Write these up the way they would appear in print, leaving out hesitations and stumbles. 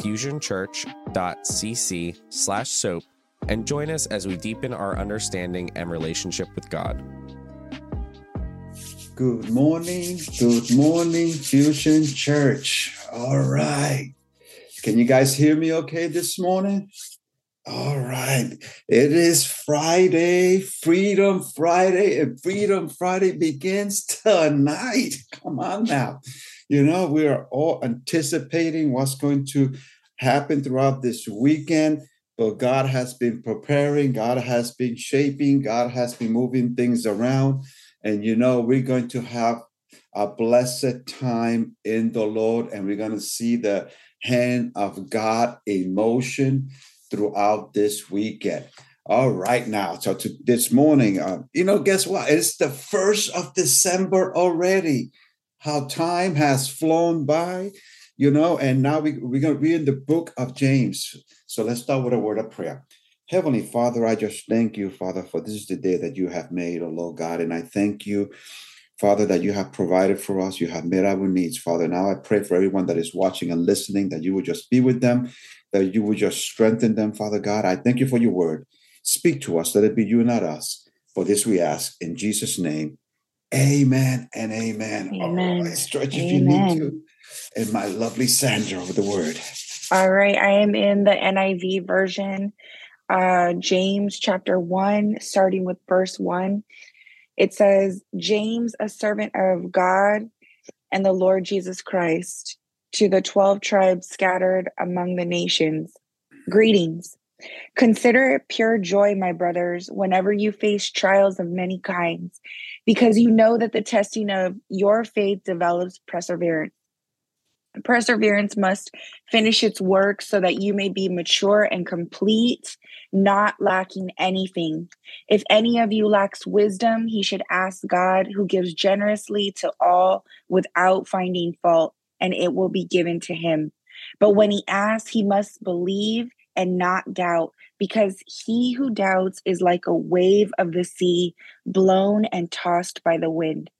fusionchurch.cc/soap and join us as we deepen our understanding and relationship with God. Good morning, Fusion Church. All right. Can you guys hear me okay this morning? All right. It is Friday, Freedom Friday, and Freedom Friday begins tonight. Come on now. You know, we are all anticipating what's going to happen throughout this weekend, but God has been preparing, God has been shaping, God has been moving things around. And, you know, we're going to have a blessed time in the Lord, and we're going to see the hand of God in motion throughout this weekend. All right now, so this morning, guess what? It's the 1st of December already. How time has flown by, you know, and now we're going to read in the book of James. So let's start with a word of prayer. Heavenly Father, I just thank you, Father, for this is the day that you have made, oh Lord God, and I thank you, Father, that you have provided for us. You have met our needs, Father. Now I pray for everyone that is watching and listening, that you would just be with them, that you would just strengthen them, Father God. I thank you for your word. Speak to us. Let it be you, not us. For this we ask in Jesus' name. Amen and amen. Amen. All right, stretch if you need to. And my lovely Sandra with the word. All right. I am in the NIV version, James chapter 1, starting with verse 1. It says, James, a servant of God and the Lord Jesus Christ, to the 12 tribes scattered among the nations, greetings. Consider it pure joy, my brothers, whenever you face trials of many kinds, because you know that the testing of your faith develops perseverance. Perseverance must finish its work so that you may be mature and complete, not lacking anything. If any of you lacks wisdom, he should ask God, who gives generously to all without finding fault, and it will be given to him. But when he asks, he must believe and not doubt, because he who doubts is like a wave of the sea, blown and tossed by the wind.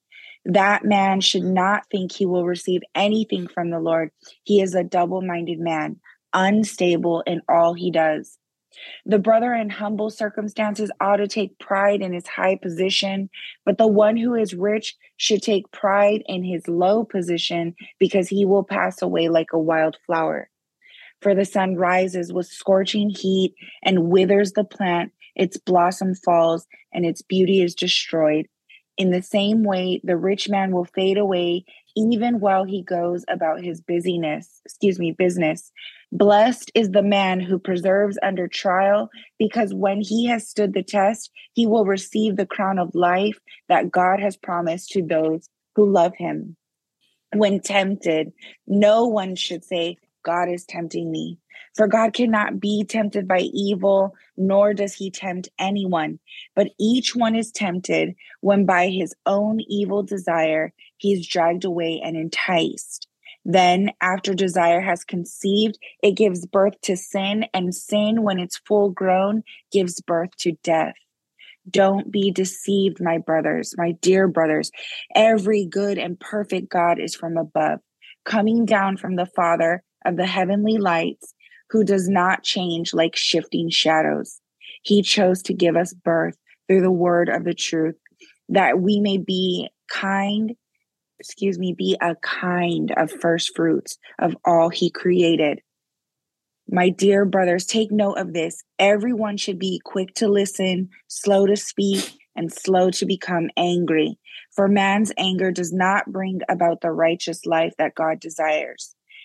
That man should not think he will receive anything from the Lord. He is a double-minded man, unstable in all he does. The brother in humble circumstances ought to take pride in his high position, but the one who is rich should take pride in his low position, because he will pass away like a wild flower. For the sun rises with scorching heat and withers the plant, its blossom falls, and its beauty is destroyed. In the same way, the rich man will fade away even while he goes about his business. Blessed is the man who preserves under trial, because when he has stood the test, he will receive the crown of life that God has promised to those who love him. When tempted, no one should say, God is tempting me. For God cannot be tempted by evil, nor does he tempt anyone. But each one is tempted when by his own evil desire, he is dragged away and enticed. Then, after desire has conceived, it gives birth to sin, and sin, when it's full grown, gives birth to death. Don't be deceived, my brothers, my dear brothers. Every good and perfect God is from above, coming down from the Father of the heavenly lights, who does not change like shifting shadows. He chose to give us birth through the word of the truth, that we may be a kind of first fruits of all he created. My dear brothers, take note of this. Everyone should be quick to listen, slow to speak, and slow to become angry. For man's anger does not bring about the righteous life that God desires.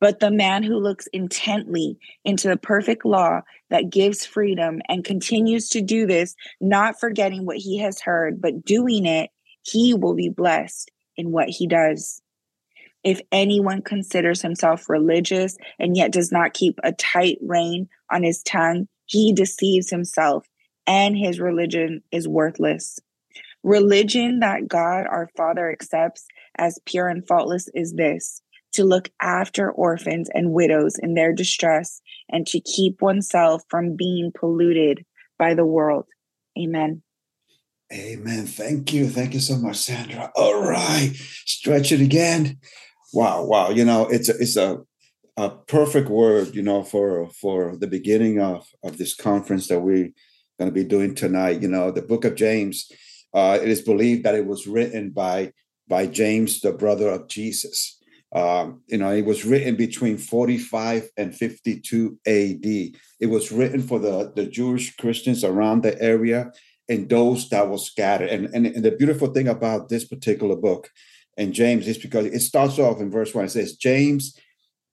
But the man who looks intently into the perfect law that gives freedom and continues to do this, not forgetting what he has heard, but doing it, he will be blessed in what he does. If anyone considers himself religious and yet does not keep a tight rein on his tongue, he deceives himself and his religion is worthless. Religion that God our Father accepts as pure and faultless is this: to look after orphans and widows in their distress and to keep oneself from being polluted by the world. Amen. Amen. Thank you. Thank you so much, Sandra. All right. Stretch it again. Wow. Wow. You know, it's a perfect word, you know, for the beginning of this conference that we're going to be doing tonight. You know, the book of James, it is believed that it was written by James, the brother of Jesus. You know, it was written between 45 and 52 AD. It was written for the Jewish Christians around the area and those that were scattered. And the beautiful thing about this particular book and James is because it starts off in verse 1. It says, James,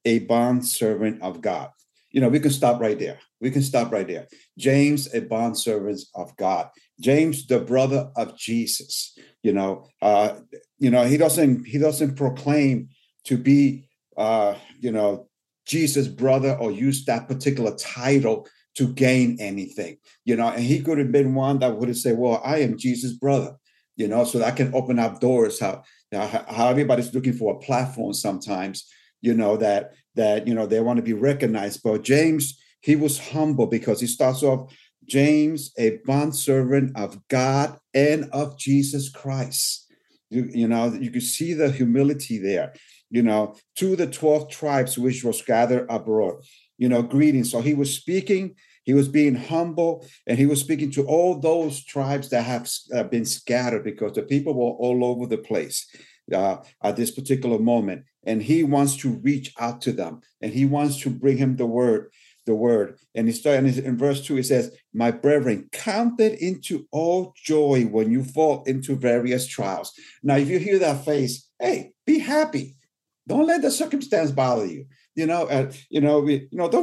a bondservant of God. You know, we can stop right there. We can stop right there. James, a bondservant of God. James, the brother of Jesus. You know, he doesn't proclaim to be, you know, Jesus' brother or use that particular title to gain anything, you know, and he could have been one that would have said, well, I am Jesus' brother, you know, so that can open up doors, how everybody's looking for a platform sometimes, you know, that, you know, they want to be recognized. But James, he was humble because he starts off, James, a bondservant of God and of Jesus Christ. You know, you can see the humility there. You know, to the 12 tribes which was gathered abroad, you know, greetings. So he was speaking, he was being humble, and he was speaking to all those tribes that have been scattered because the people were all over the place at this particular moment. And he wants to reach out to them, and he wants to bring him the word. And he started in verse 2, he says, my brethren, count it into all joy when you fall into various trials. Now, if you hear that phrase, hey, be happy. Don't let the circumstance bother you. Don't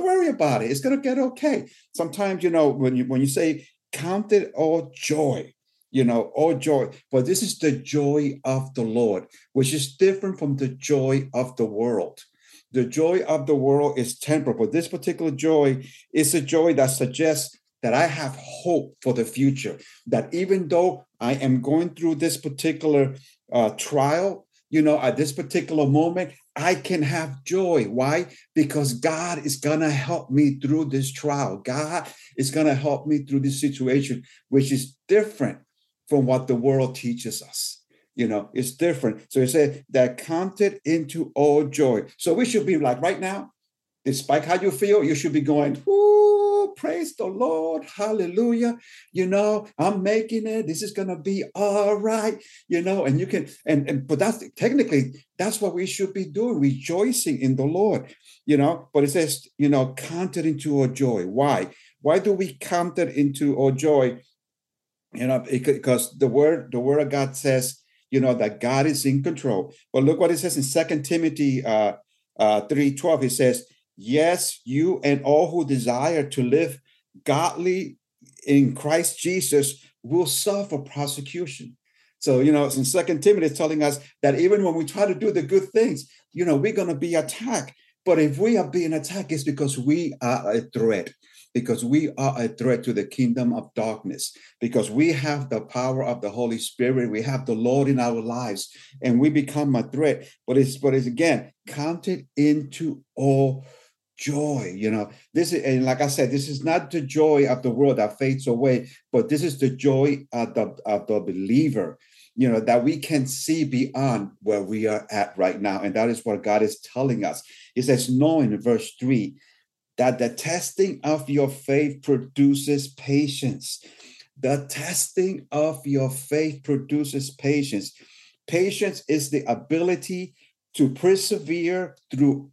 worry about it. It's going to get okay. Sometimes, you know, when you say count it all joy, you know, all joy. But this is the joy of the Lord, which is different from the joy of the world. The joy of the world is temporal, but this particular joy is a joy that suggests that I have hope for the future, that even though I am going through this particular trial, you know, at this particular moment, I can have joy. Why? Because God is going to help me through this trial. God is going to help me through this situation, which is different from what the world teaches us. You know, it's different. So it said that counted into all joy. So we should be like right now, despite how you feel, you should be going, ooh, praise the Lord. Hallelujah. You know, I'm making it. This is going to be all right. You know, and you can, but that's technically, that's what we should be doing, rejoicing in the Lord, you know, but it says, you know, counted into all joy. Why? Why do we count it into all joy? You know, because the word of God says, you know, that God is in control. But look what it says in 2 Timothy 3:12. It says, yes, you and all who desire to live godly in Christ Jesus will suffer persecution. So, you know, in 2 Timothy is telling us that even when we try to do the good things, you know, we're going to be attacked. But if we are being attacked, it's because we are a threat. Because we are a threat to the kingdom of darkness, because we have the power of the Holy Spirit, we have the Lord in our lives, and we become a threat. But it's again counted into all joy. You know, this is, and like I said, this is not the joy of the world that fades away, but this is the joy of the believer. You know, that we can see beyond where we are at right now, and that is what God is telling us. He says, knowing in verse 3. That the testing of your faith produces patience. The testing of your faith produces patience. Patience is the ability to persevere through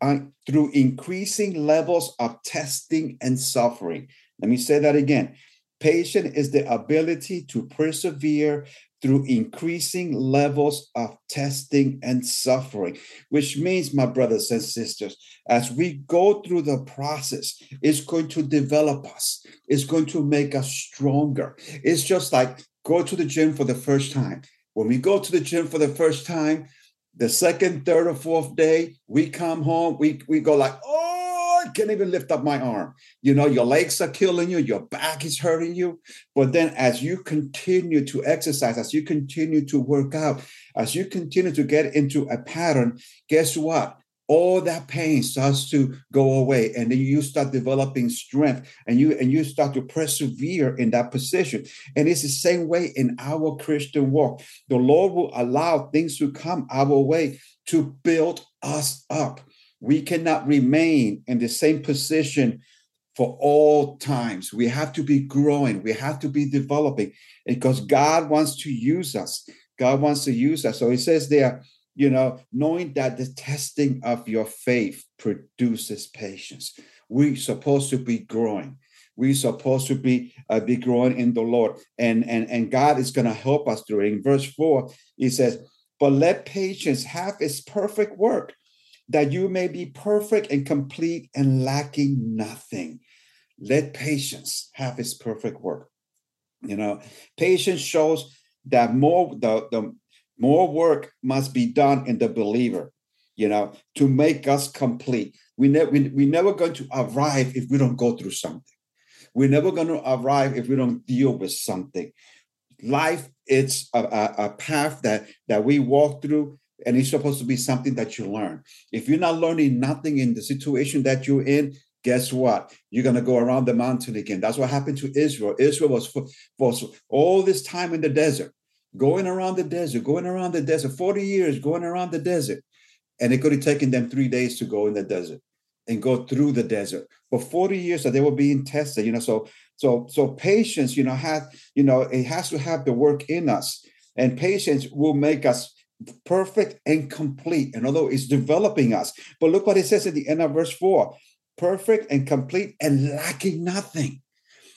increasing levels of testing and suffering. Let me say that again. Patience is the ability to persevere through increasing levels of testing and suffering, which means, my brothers and sisters, as we go through the process, it's going to develop us. It's going to make us stronger. It's just like go to the gym for the first time. When we go to the gym for the first time, the second, third, or fourth day, we come home, we go like, I can't even lift up my arm. You know, your legs are killing you. Your back is hurting you. But then as you continue to exercise, as you continue to work out, as you continue to get into a pattern, guess what? All that pain starts to go away. And then you start developing strength and you start to persevere in that position. And it's the same way in our Christian walk. The Lord will allow things to come our way to build us up. We cannot remain in the same position for all times. We have to be growing. We have to be developing because God wants to use us. God wants to use us. So he says there, you know, knowing that the testing of your faith produces patience. We're supposed to be growing. We're supposed to be growing in the Lord. And God is going to help us through it. In verse 4, he says, but let patience have its perfect work, that you may be perfect and complete and lacking nothing. Let patience have its perfect work. You know, patience shows that more work must be done in the believer, you know, to make us complete. We're never going to arrive if we don't go through something. We're never going to arrive if we don't deal with something. Life, it's a path that we walk through. And it's supposed to be something that you learn. If you're not learning nothing in the situation that you're in, guess what? You're going to go around the mountain again. That's what happened to Israel. Israel was for all this time in the desert, going around the desert, 40 years going around the desert. And it could have taken them 3 days to go in the desert and go through the desert. For 40 years that they were being tested, you know, so patience, you know, it has to have the work in us. And patience will make us perfect and complete. In other words, it's developing us. But look what it says at the end of verse 4. Perfect and complete and lacking nothing.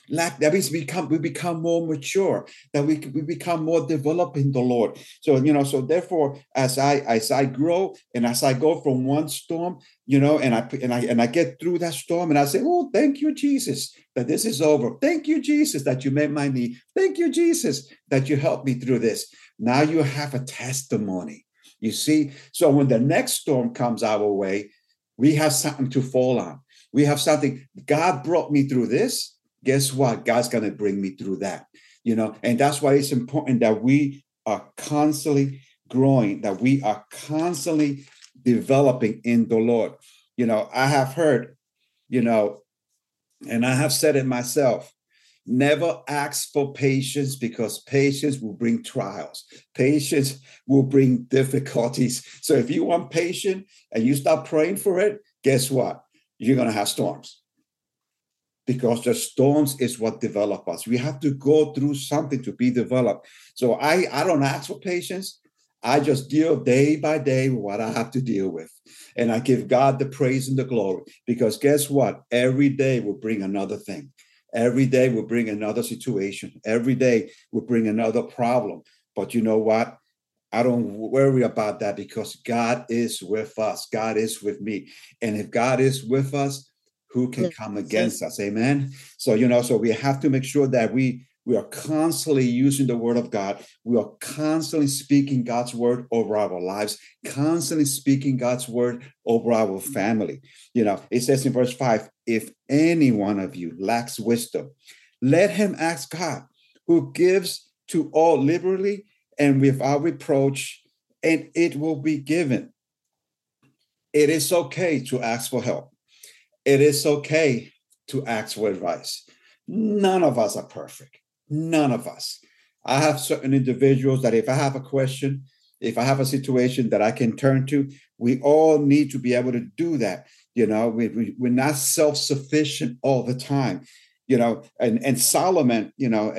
That means we become more mature, that we become more developed in the Lord. So, you know, so therefore, as I grow and as I go from one storm, you know, and I get through that storm and I say, oh, thank you, Jesus, that this is over. Thank you, Jesus, that you met my need. Thank you, Jesus, that you helped me through this. Now you have a testimony, you see? So when the next storm comes our way, we have something to fall on. We have something. God brought me through this. Guess what? God's going to bring me through that, you know, and that's why it's important that we are constantly growing, that we are constantly developing in the Lord. You know, I have heard, you know, and I have said it myself, never ask for patience because patience will bring trials. Patience will bring difficulties. So if you want patience and you start praying for it, guess what? You're going to have storms. Because the storms is what develop us. We have to go through something to be developed. So I don't ask for patience. I just deal day by day with what I have to deal with. And I give God the praise and the glory. Because guess what? Every day will bring another thing. Every day will bring another situation. Every day will bring another problem. But you know what? I don't worry about that because God is with us. God is with me. And if God is with us, who can come against us? Amen. So, you know, so we have to make sure that we are constantly using the word of God. We are constantly speaking God's word over our lives, constantly speaking God's word over our family. You know, it says in verse 5, if any one of you lacks wisdom, let him ask God, who gives to all liberally and without reproach, and it will be given. It is okay to ask for help. It is okay to ask for advice. None of us are perfect. None of us. I have certain individuals that if I have a question, if I have a situation that I can turn to, we all need to be able to do that. You know, we're not self-sufficient all the time. You know, and Solomon, you know,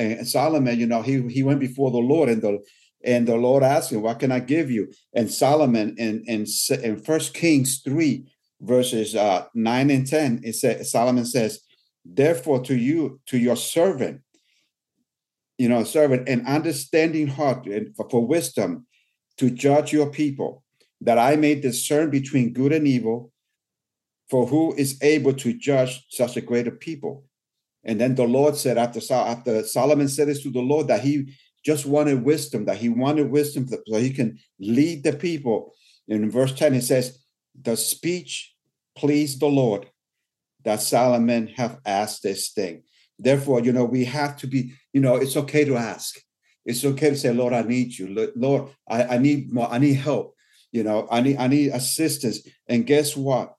he went before the Lord and the Lord asked him, what can I give you? And Solomon in 1 Kings 3, verses 9 and 10, it says, Solomon says, Therefore, to you, to your servant, an understanding heart and for wisdom to judge your people, that I may discern between good and evil, for who is able to judge such a greater people? And then the Lord said, after Solomon said this to the Lord, that he just wanted wisdom, so he can lead the people. And in verse 10, it says, the speech pleased the Lord, that Solomon hath asked this thing. Therefore, we have to be, it's okay to ask. It's okay to say, Lord, I need you. Lord, I need more. I need help. I need assistance. And guess what?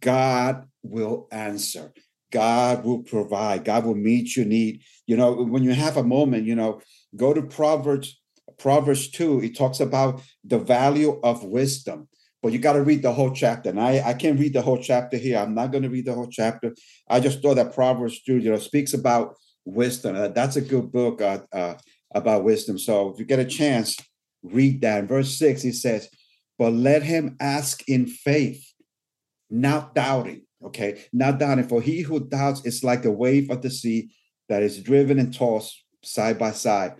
God will answer. God will provide. God will meet your need. When you have a moment, go to Proverbs 2. It talks about the value of wisdom. But you got to read the whole chapter. And I can't read the whole chapter here. I'm not going to read the whole chapter. I just thought that Proverbs 2, speaks about wisdom. That's a good book about wisdom. So if you get a chance, read that. In verse 6, he says, but let him ask in faith, not doubting. Okay, not doubting. For he who doubts is like a wave of the sea that is driven and tossed side by side.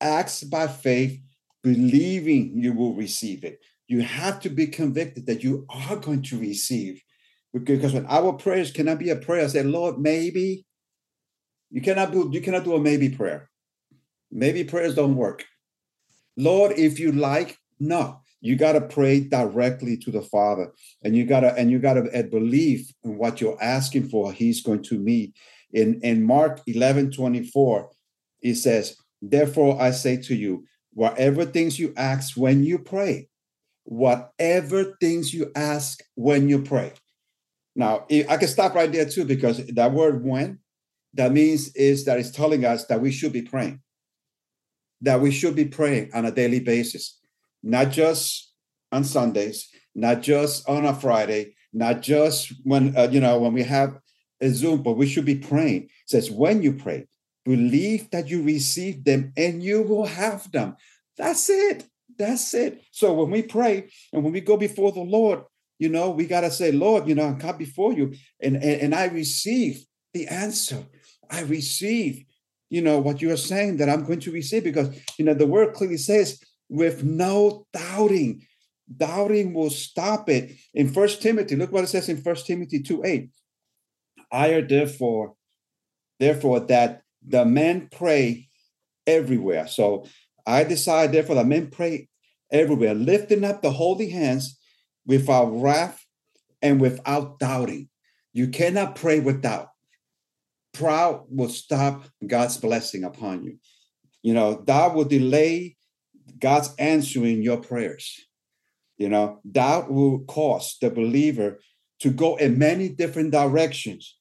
Ask by faith, believing you will receive it. You have to be convicted that you are going to receive. Because when our prayers cannot be a prayer, I say, Lord, maybe. You cannot do a maybe prayer. Maybe prayers don't work. Lord, if you like, no. You got to pray directly to the Father. And you got to believe in what you're asking for, he's going to meet. In Mark 11:24, he says, therefore I say to you, whatever things you ask when you pray. Now, I can stop right there too, because that word when, that means is that it's telling us that we should be praying. That we should be praying on a daily basis, not just on Sundays, not just on a Friday, not just when we have a Zoom, but we should be praying. It says, when you pray, believe that you receive them and you will have them. That's it. That's it. So when we pray and when we go before the Lord, we got to say, Lord, I come before you and I receive the answer. I receive, what you are saying that I'm going to receive, because, the word clearly says with no doubting. Doubting will stop it. In 1 Timothy, look what it says in 1 Timothy 2:8. I are therefore that the men pray everywhere. So I decide, therefore, that men pray everywhere, lifting up the holy hands without wrath and without doubting. You cannot pray with doubt. Doubt will stop God's blessing upon you. Doubt will delay God's answering your prayers. Doubt will cause the believer to go in many different directions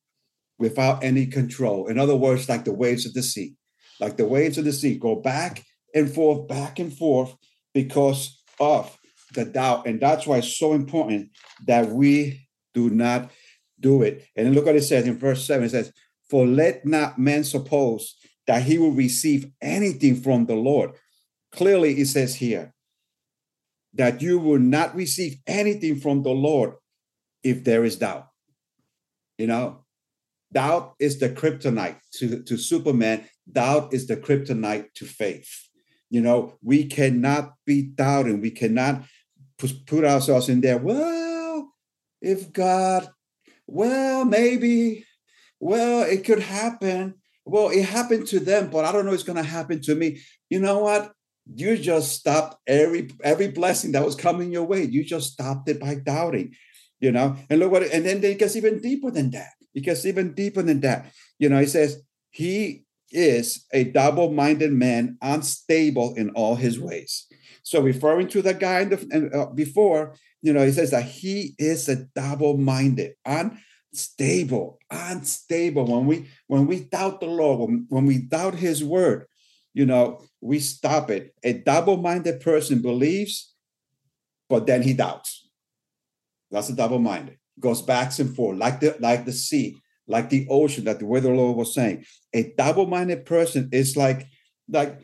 without any control. In other words, like the waves of the sea. Like the waves of the sea go back and forth, because of the doubt. And that's why it's so important that we do not do it. And look what it says in verse 7. It says, for let not man suppose that he will receive anything from the Lord. Clearly, it says here that you will not receive anything from the Lord if there is doubt. Doubt is the kryptonite to Superman. Doubt is the kryptonite to faith. We cannot be doubting. We cannot put ourselves in there. Well, if God, well, maybe, well, it could happen. Well, it happened to them, but I don't know it's going to happen to me. You know what? You just stopped every blessing that was coming your way. You just stopped it by doubting. And look what, and then it gets even deeper than that. It gets even deeper than that. It says he is a double-minded man, unstable in all his ways. So referring to the guy before, he says that he is a double-minded, unstable. When we doubt the Lord, when we doubt his word, we stop it. A double-minded person believes, but then he doubts. That's a double-minded. Goes back and forth, like the sea, like the ocean, that the way the Lord was saying. A double-minded person is like that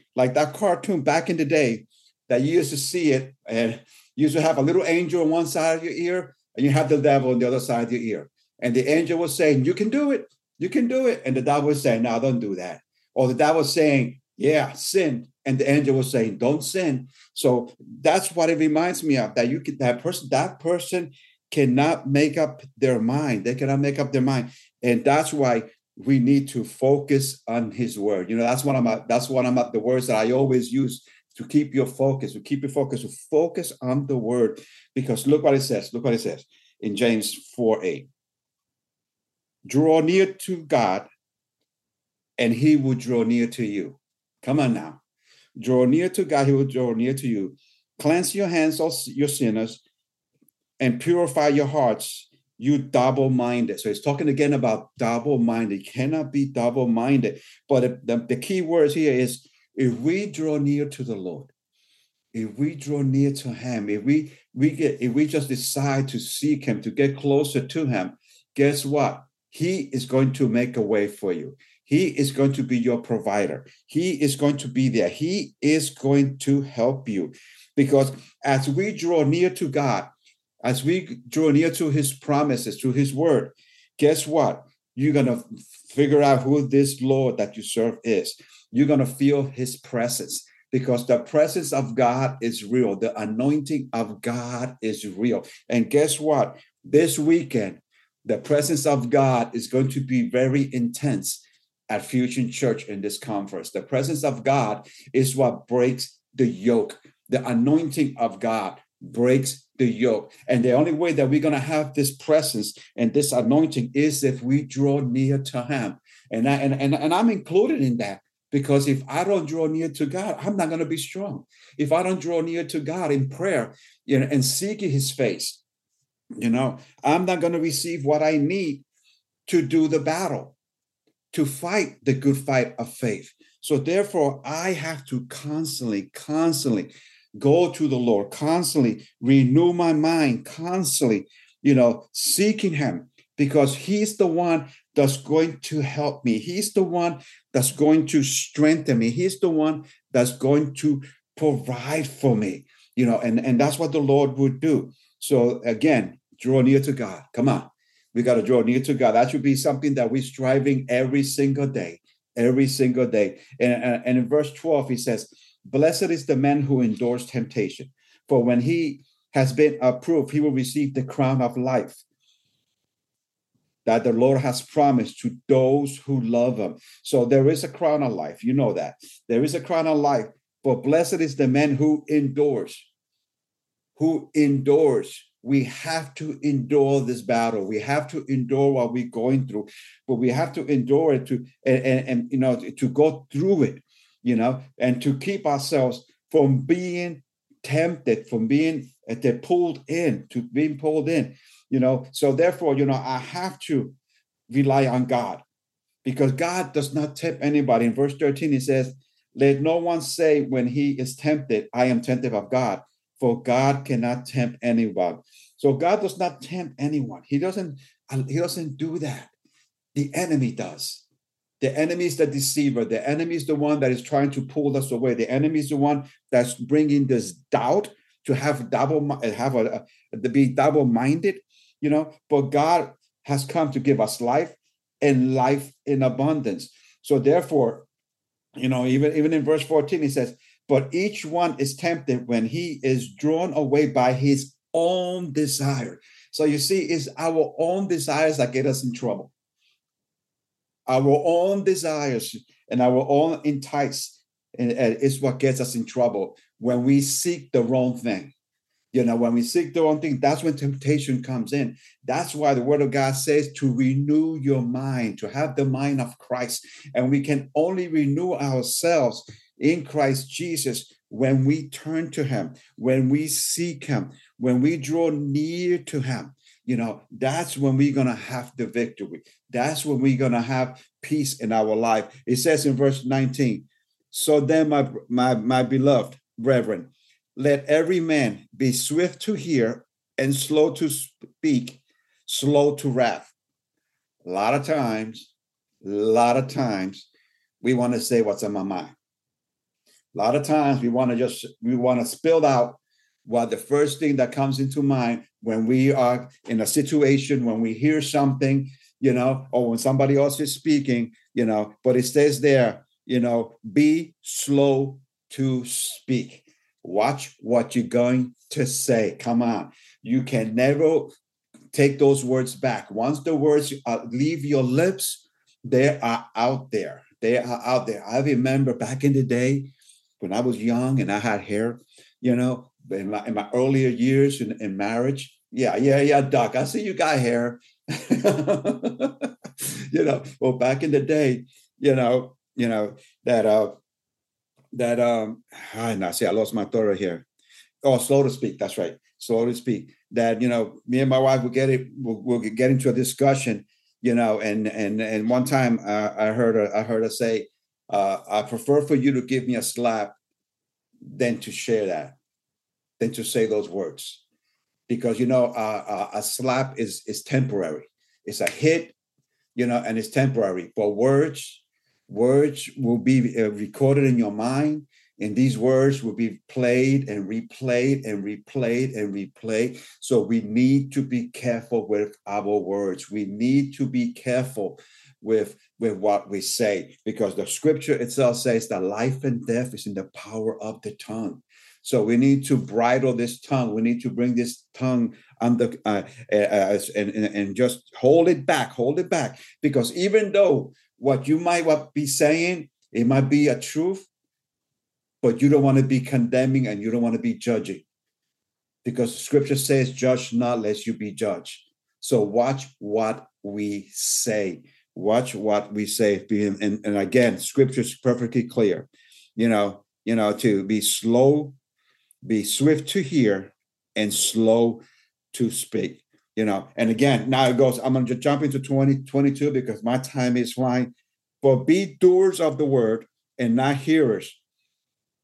cartoon back in the day that you used to see it, and you used to have a little angel on one side of your ear, and you have the devil on the other side of your ear. And the angel was saying, you can do it. You can do it. And the devil was saying, no, don't do that. Or the devil was saying, yeah, sin. And the angel was saying, don't sin. So that's what it reminds me of, that you can, that person cannot make up their mind. They cannot make up their mind. And that's why we need to focus on his word. You know, that's one of the words that I always use, to keep your focus, to focus on the word. Because look what it says in James 4:8. Draw near to God, and he will draw near to you. Come on now. Draw near to God, he will draw near to you. Cleanse your hands, all your sinners, and purify your hearts, you double-minded. So it's talking again about double-minded. You cannot be double-minded. But the key words here is, if we draw near to the Lord, if we draw near to him, if we just decide to seek him, to get closer to him, guess what? He is going to make a way for you. He is going to be your provider. He is going to be there. He is going to help you. Because as we draw near to God, as we draw near to his promises, to his word, guess what? You're going to figure out who this Lord that you serve is. You're going to feel his presence, because the presence of God is real. The anointing of God is real. And guess what? This weekend, the presence of God is going to be very intense at Fusion Church in this conference. The presence of God is what breaks the yoke. The anointing of God breaks the yoke. And the only way that we're going to have this presence and this anointing is if we draw near to him. And I'm included in that, because if I don't draw near to God, I'm not going to be strong. If I don't draw near to God in prayer, you know, and seeking his face, you know, I'm not going to receive what I need to do the battle, to fight the good fight of faith. So therefore, I have to constantly go to the Lord, constantly renew my mind, constantly, you know, seeking him, because he's the one that's going to help me. He's the one that's going to strengthen me. He's the one that's going to provide for me, you know, and that's what the Lord would do. So again, draw near to God. Come on. We got to draw near to God. That should be something that we're striving every single day. And in verse 12, he says, blessed is the man who endures temptation, for when he has been approved, he will receive the crown of life that the Lord has promised to those who love him. So there is a crown of life. You know that. There is a crown of life, but blessed is the man who endures. We have to endure this battle. We have to endure what we're going through, but we have to endure it to go through it, you know, and to keep ourselves from being tempted, from being pulled in, you know. So therefore, you know, I have to rely on God, because God does not tempt anybody. In verse 13, he says, let no one say when he is tempted, I am tempted of God, for God cannot tempt anyone. So God does not tempt anyone. He doesn't do that. The enemy does. The enemy is the deceiver. The enemy is the one that is trying to pull us away. The enemy is the one that's bringing this doubt, to be double-minded, you know. But God has come to give us life, and life in abundance. So therefore, you know, even in verse 14, he says, but each one is tempted when he is drawn away by his own desire. So you see, it's our own desires that get us in trouble. Our own desires and our own entice is what gets us in trouble when we seek the wrong thing. You know, when we seek the wrong thing, that's when temptation comes in. That's why the word of God says to renew your mind, to have the mind of Christ. And we can only renew ourselves in Christ Jesus when we turn to him, when we seek him, when we draw near to him. You know, that's when we're going to have the victory. That's when we're going to have peace in our life. It says in verse 19, so then, my beloved brethren, let every man be swift to hear and slow to speak, slow to wrath. A lot of times, we want to say what's on my mind. A lot of times we want to spill out what the first thing that comes into mind when we are in a situation, when we hear something, you know, or when somebody else is speaking, you know, but it says there, you know, be slow to speak. Watch what you're going to say. Come on. You can never take those words back. Once the words leave your lips, they are out there. They are out there. I remember back in the day when I was young and I had hair, you know, in my earlier years in marriage. Yeah, Doc, I see you got hair. You know, well, back in the day, you know, I lost my thought right here. Oh, slow to speak. That's right. Slow to speak. That, you know, me and my wife will get into a discussion, you know, and one time I heard her say, I prefer for you to give me a slap than to say those words. Because, you know, a slap is temporary. It's a hit, you know, and it's temporary. But words will be recorded in your mind. And these words will be played and replayed and replayed and replayed. So we need to be careful with our words. We need to be careful with what we say, because the scripture itself says that life and death is in the power of the tongue. So we need to bridle this tongue. We need to bring this tongue under and just hold it back. Because even though what you might be saying, it might be a truth, but you don't want to be condemning and you don't want to be judging, because the scripture says, judge not lest you be judged. So watch what we say. Watch what we say. And again, scripture is perfectly clear, you know, to be slow, be swift to hear and slow to speak, you know. And again, now it goes, I'm going to jump into 22 because my time is flying. For be doers of the word and not hearers,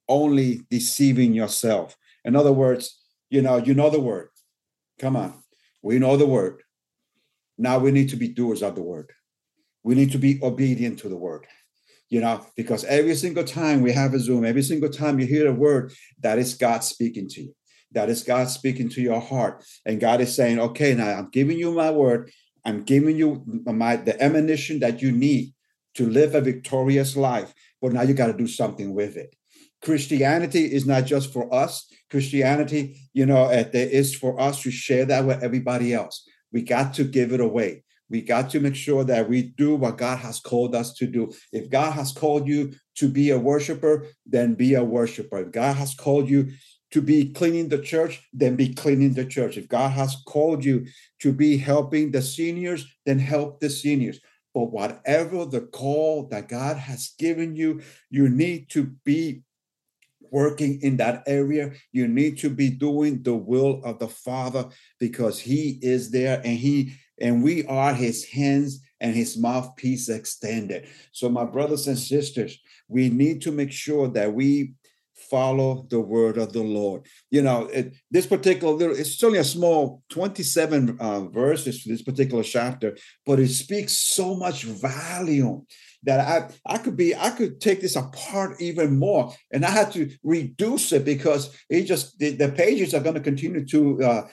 only deceiving yourself. In other words, you know the word. Come on. We know the word. Now we need to be doers of the word. We need to be obedient to the word, you know, because every single time we have a Zoom, every single time you hear a word, that is God speaking to you. That is God speaking to your heart. And God is saying, okay, now I'm giving you my word. I'm giving you the admonition that you need to live a victorious life. But now you got to do something with it. Christianity is not just for us. Christianity, you know, it is for us to share that with everybody else. We got to give it away. We got to make sure that we do what God has called us to do. If God has called you to be a worshiper, then be a worshiper. If God has called you to be cleaning the church, then be cleaning the church. If God has called you to be helping the seniors, then help the seniors. But whatever the call that God has given you, you need to be working in that area. You need to be doing the will of the Father, because He is there and we are His hands and His mouthpiece extended. So my brothers and sisters, we need to make sure that we follow the word of the Lord. You know, it's only a small 27 verses to this particular chapter, but it speaks so much volume that I could take this apart even more, and I had to reduce it because it just the pages are going to continue to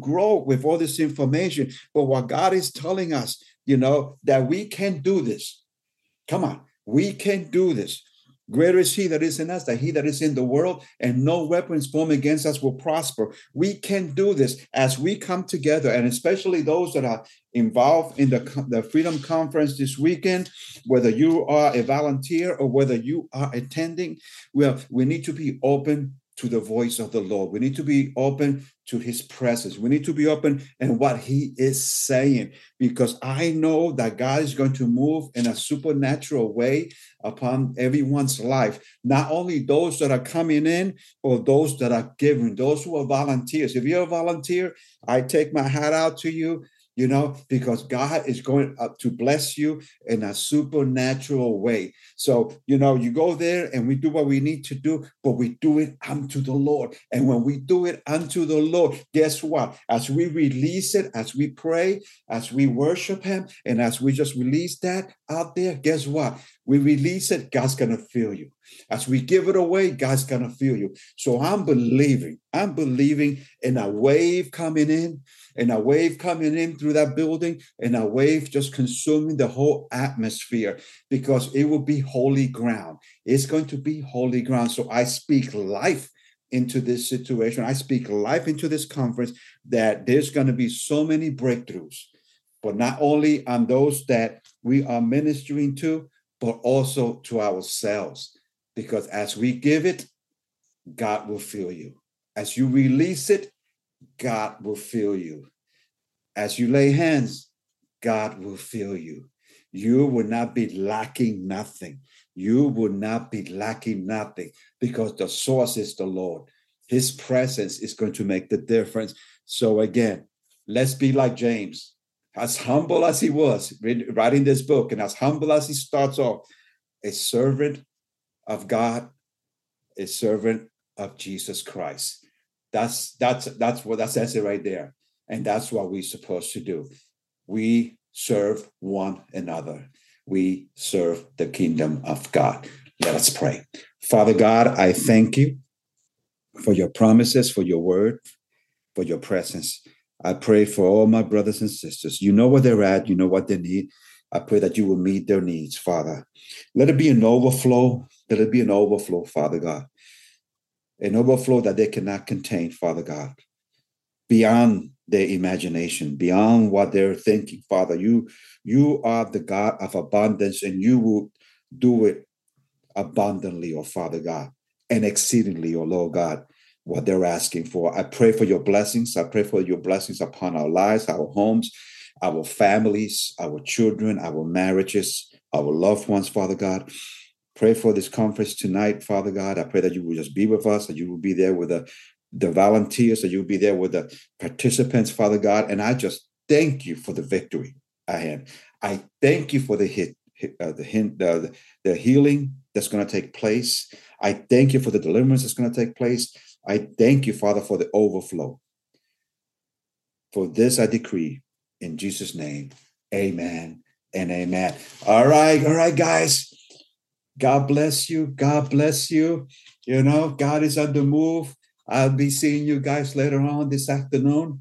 grow with all this information. But what God is telling us, you know, that we can do this. Come on, we can do this. Greater is He that is in us than he that is in the world, and no weapons formed against us will prosper. We can do this as we come together, and especially those that are involved in the Freedom Conference this weekend, whether you are a volunteer or whether you are attending, we need to be open to the voice of the Lord. We need to be open to His presence. We need to be open and what He is saying, because I know that God is going to move in a supernatural way upon everyone's life, not only those that are coming in or those that are giving, those who are volunteers. If you're a volunteer, I take my hat out to you, you know, because God is going up to bless you in a supernatural way. So, you know, you go there and we do what we need to do, but we do it unto the Lord. And when we do it unto the Lord, guess what? As we release it, as we pray, as we worship Him, and as we just release that out there, guess what? We release it, God's going to fill you. As we give it away, God's going to fill you. So I'm believing in a wave coming in, and a wave coming in through that building, and a wave just consuming the whole atmosphere, because it will be holy ground. It's going to be holy ground. So I speak life into this situation. I speak life into this conference, that there's going to be so many breakthroughs, but not only on those that we are ministering to, but also to ourselves, because as we give it, God will fill you. As you release it, God will fill you. As you lay hands, God will fill you. You will not be lacking nothing. You will not be lacking nothing, because the source is the Lord. His presence is going to make the difference. So again, let's be like James. As humble as he was writing this book, and as humble as he starts off, a servant of God, a servant of Jesus Christ. That's what that says it right there. And that's what we're supposed to do. We serve one another. We serve the kingdom of God. Let us pray. Father God, I thank you for your promises, for your word, for your presence. I pray for all my brothers and sisters. You know where they're at. You know what they need. I pray that you will meet their needs, Father. Let it be an overflow. Let it be an overflow, Father God. An overflow that they cannot contain, Father God. Beyond their imagination, beyond what they're thinking, Father. You are the God of abundance, and you will do it abundantly, oh Father God, and exceedingly, oh Lord God, what they're asking for. I pray for your blessings. I pray for your blessings upon our lives, our homes, our families, our children, our marriages, our loved ones, Father God. Pray for this conference tonight, Father God. I pray that you will just be with us, that you will be there with the volunteers, that you'll be there with the participants, Father God. And I just thank you for the victory I had. I thank you for the healing that's going to take place. I thank you for the deliverance that's going to take place. I thank you, Father, for the overflow. For this I decree in Jesus' name, amen and amen. All right, guys. God bless you. God bless you. You know, God is on the move. I'll be seeing you guys later on this afternoon.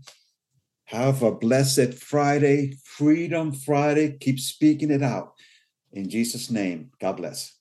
Have a blessed Friday, Freedom Friday. Keep speaking it out. In Jesus' name, God bless.